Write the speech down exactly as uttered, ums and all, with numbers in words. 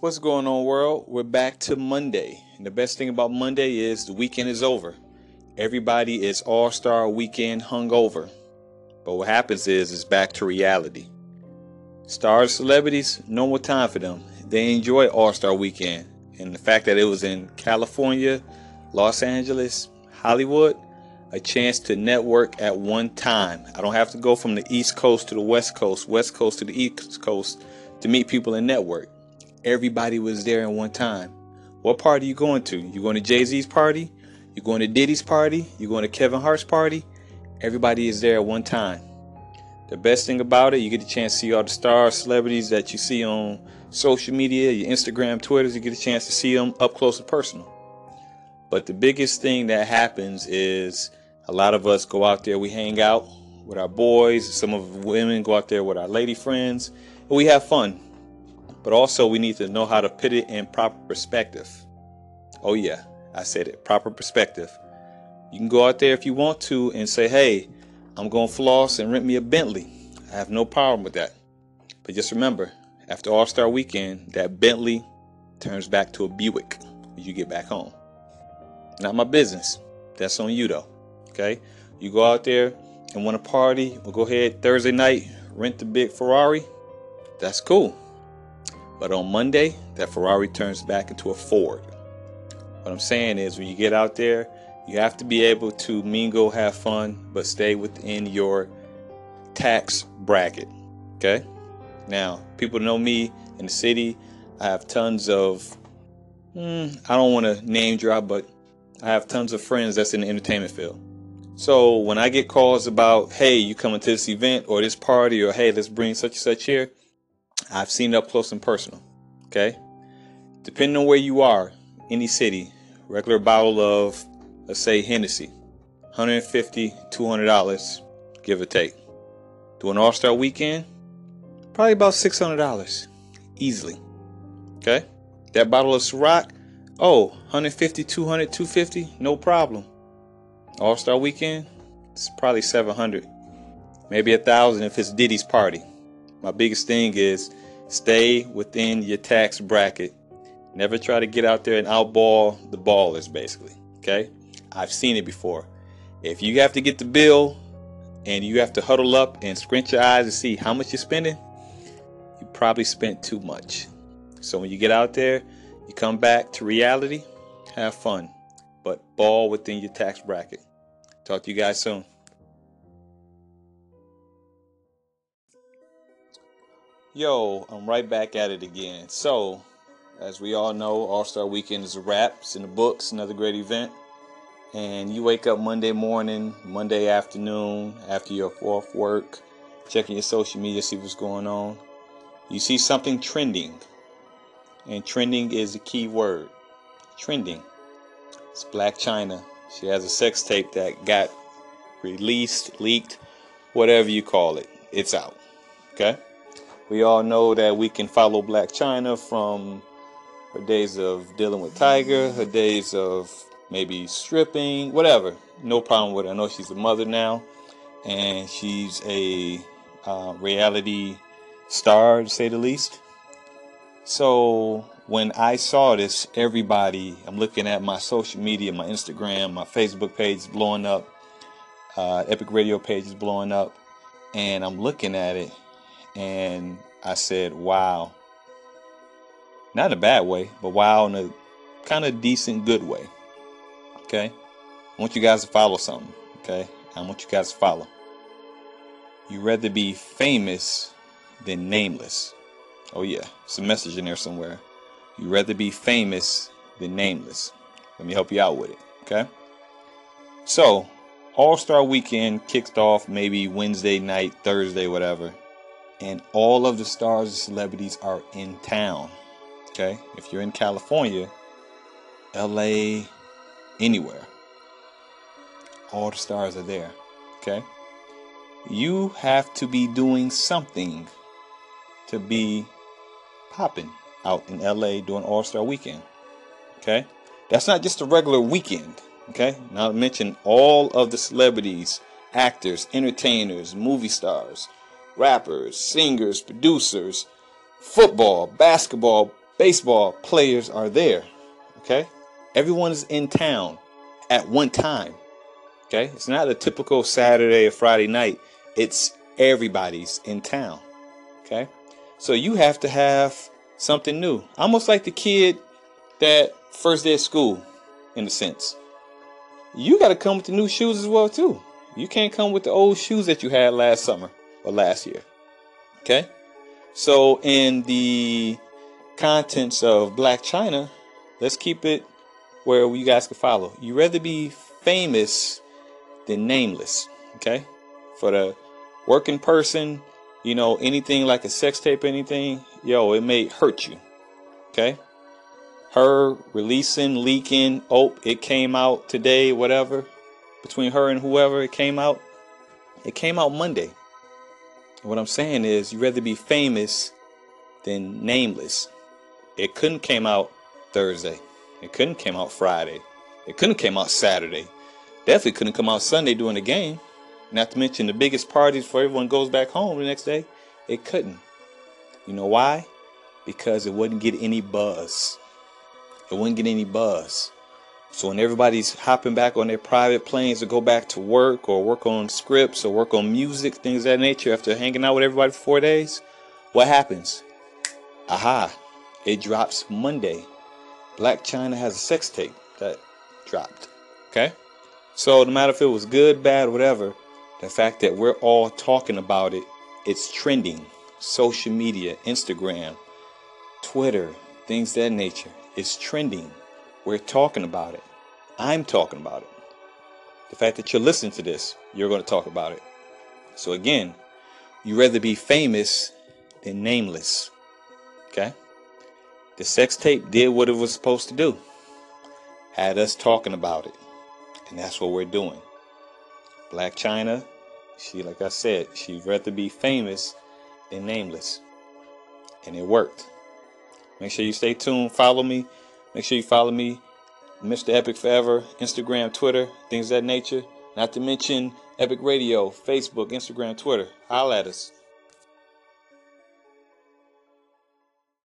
What's going on, world? We're back to Monday. And the best thing about Monday is the weekend is over. Everybody is all-star weekend hungover. But what happens is it's back to reality. Stars, celebrities, no more time for them. They enjoy all-star weekend. And the fact that it was in California, Los Angeles, Hollywood, a chance to network at one time. I don't have to go from the East Coast to the West Coast, West Coast to the East Coast to meet people and network. Everybody was there at one time. What party are you going to? You going to Jay-Z's party? You going to Diddy's party? You going to Kevin Hart's party? Everybody is there at one time. The best thing about it, you get a chance to see all the stars, celebrities that you see on social media, your Instagram, Twitter. You get a chance to see them up close and personal. But the biggest thing that happens is a lot of us go out there, we hang out with our boys. Some of the women go out there with our lady friends, and we have fun. But also we need to know how to put it in proper perspective. Oh yeah, I said it, proper perspective. You can go out there if you want to and say, hey, I'm going to floss and rent me a Bentley. I have no problem with that. But just remember, after All-Star Weekend, that Bentley turns back to a Buick when you get back home. Not my business. That's on you though, okay? You go out there and want to party, or go ahead Thursday night, rent the big Ferrari. That's cool. But on Monday, that Ferrari turns back into a Ford. What I'm saying is, when you get out there, you have to be able to mingle, have fun, but stay within your tax bracket. Okay? Now, people know me in the city. I have tons of, mm, I don't want to name drop, but I have tons of friends that's in the entertainment field. So when I get calls about, hey, you coming to this event or this party, or hey, let's bring such and such here, I've seen it up close and personal, okay? Depending on where you are, any city, regular bottle of, let's say, Hennessy, one hundred fifty dollars, two hundred dollars, give or take. Do an All-Star Weekend, probably about six hundred dollars, easily, okay? That bottle of Ciroc, oh, one hundred fifty dollars, two hundred dollars, two hundred fifty dollars, no problem. All-Star Weekend, it's probably seven hundred dollars, maybe one thousand dollars if it's Diddy's party. My biggest thing is stay within your tax bracket. Never try to get out there and outball the ballers, basically. Okay? I've seen it before. If you have to get the bill and you have to huddle up and squint your eyes and see how much you're spending, you probably spent too much. So when you get out there, you come back to reality, have fun, but ball within your tax bracket. Talk to you guys soon. Yo, I'm right back at it again. So, as we all know, All-Star Weekend is a wrap. It's in the books, another great event. And you wake up Monday morning, Monday afternoon, after you're off work, checking your social media, see what's going on. You see something trending. And trending is the key word. Trending. It's Blac Chyna. She has a sex tape that got released, leaked, whatever you call it. It's out. Okay? We all know that we can follow Blac Chyna from her days of dealing with Tiger, her days of maybe stripping, whatever. No problem with her. I know she's a mother now, and she's a uh, reality star, to say the least. So when I saw this, everybody, I'm looking at my social media, my Instagram, my Facebook page is blowing up. Uh, Epic Radio page is blowing up, and I'm looking at it. And I said, wow, not in a bad way, but wow, in a kind of decent, good way. Okay. I want you guys to follow something. Okay. I want you guys to follow. You'd rather be famous than nameless. Oh yeah. It's a message in there somewhere. You'd rather be famous than nameless. Let me help you out with it. Okay. So All-Star Weekend kicked off maybe Wednesday night, Thursday, whatever. And all of the stars and celebrities are in town. Okay? If you're in California, L A, anywhere, all the stars are there. Okay? You have to be doing something to be popping out in L A during All-Star Weekend. Okay? That's not just a regular weekend. Okay? Not to mention all of the celebrities, actors, entertainers, movie stars, rappers, singers, producers, football, basketball, baseball players are there, okay? Everyone is in town at one time, okay? It's not a typical Saturday or Friday night. It's everybody's in town, okay? So you have to have something new. Almost like the kid that first day of school, in a sense. You got to come with the new shoes as well, too. You can't come with the old shoes that you had last summer or last year, okay? So in the contents of Blac Chyna, let's keep it where you guys can follow. You'd rather be famous than nameless, okay? For the working person, you know, anything like a sex tape, anything, yo, it may hurt you, okay? Her releasing, leaking, oh, it came out today, whatever. Between her and whoever it came out, it came out Monday. What I'm saying is, you'd rather be famous than nameless. It couldn't came out Thursday. It couldn't came out Friday. It couldn't came out Saturday. Definitely couldn't come out Sunday during the game. Not to mention the biggest parties before everyone goes back home the next day. It couldn't. You know why? Because it wouldn't get any buzz. It wouldn't get any buzz. So when everybody's hopping back on their private planes to go back to work or work on scripts or work on music, things of that nature, after hanging out with everybody for four days, what happens? Aha, it drops Monday. Blac Chyna has a sex tape that dropped, okay? So no matter if it was good, bad, whatever, the fact that we're all talking about it, it's trending. Social media, Instagram, Twitter, things of that nature. It's trending. We're talking about it. I'm talking about it. The fact that you're listening to this, you're going to talk about it. So again, you'd rather be famous than nameless, okay? The sex tape did what it was supposed to do. Had us talking about it. And that's what we're doing. Blac Chyna, she, like I said, she'd rather be famous than nameless. And it worked. Make sure you stay tuned. Follow me. Make sure you follow me. Mister Epic Forever. Instagram, Twitter, things of that nature. Not to mention Epic Radio, Facebook, Instagram, Twitter. Holla at us.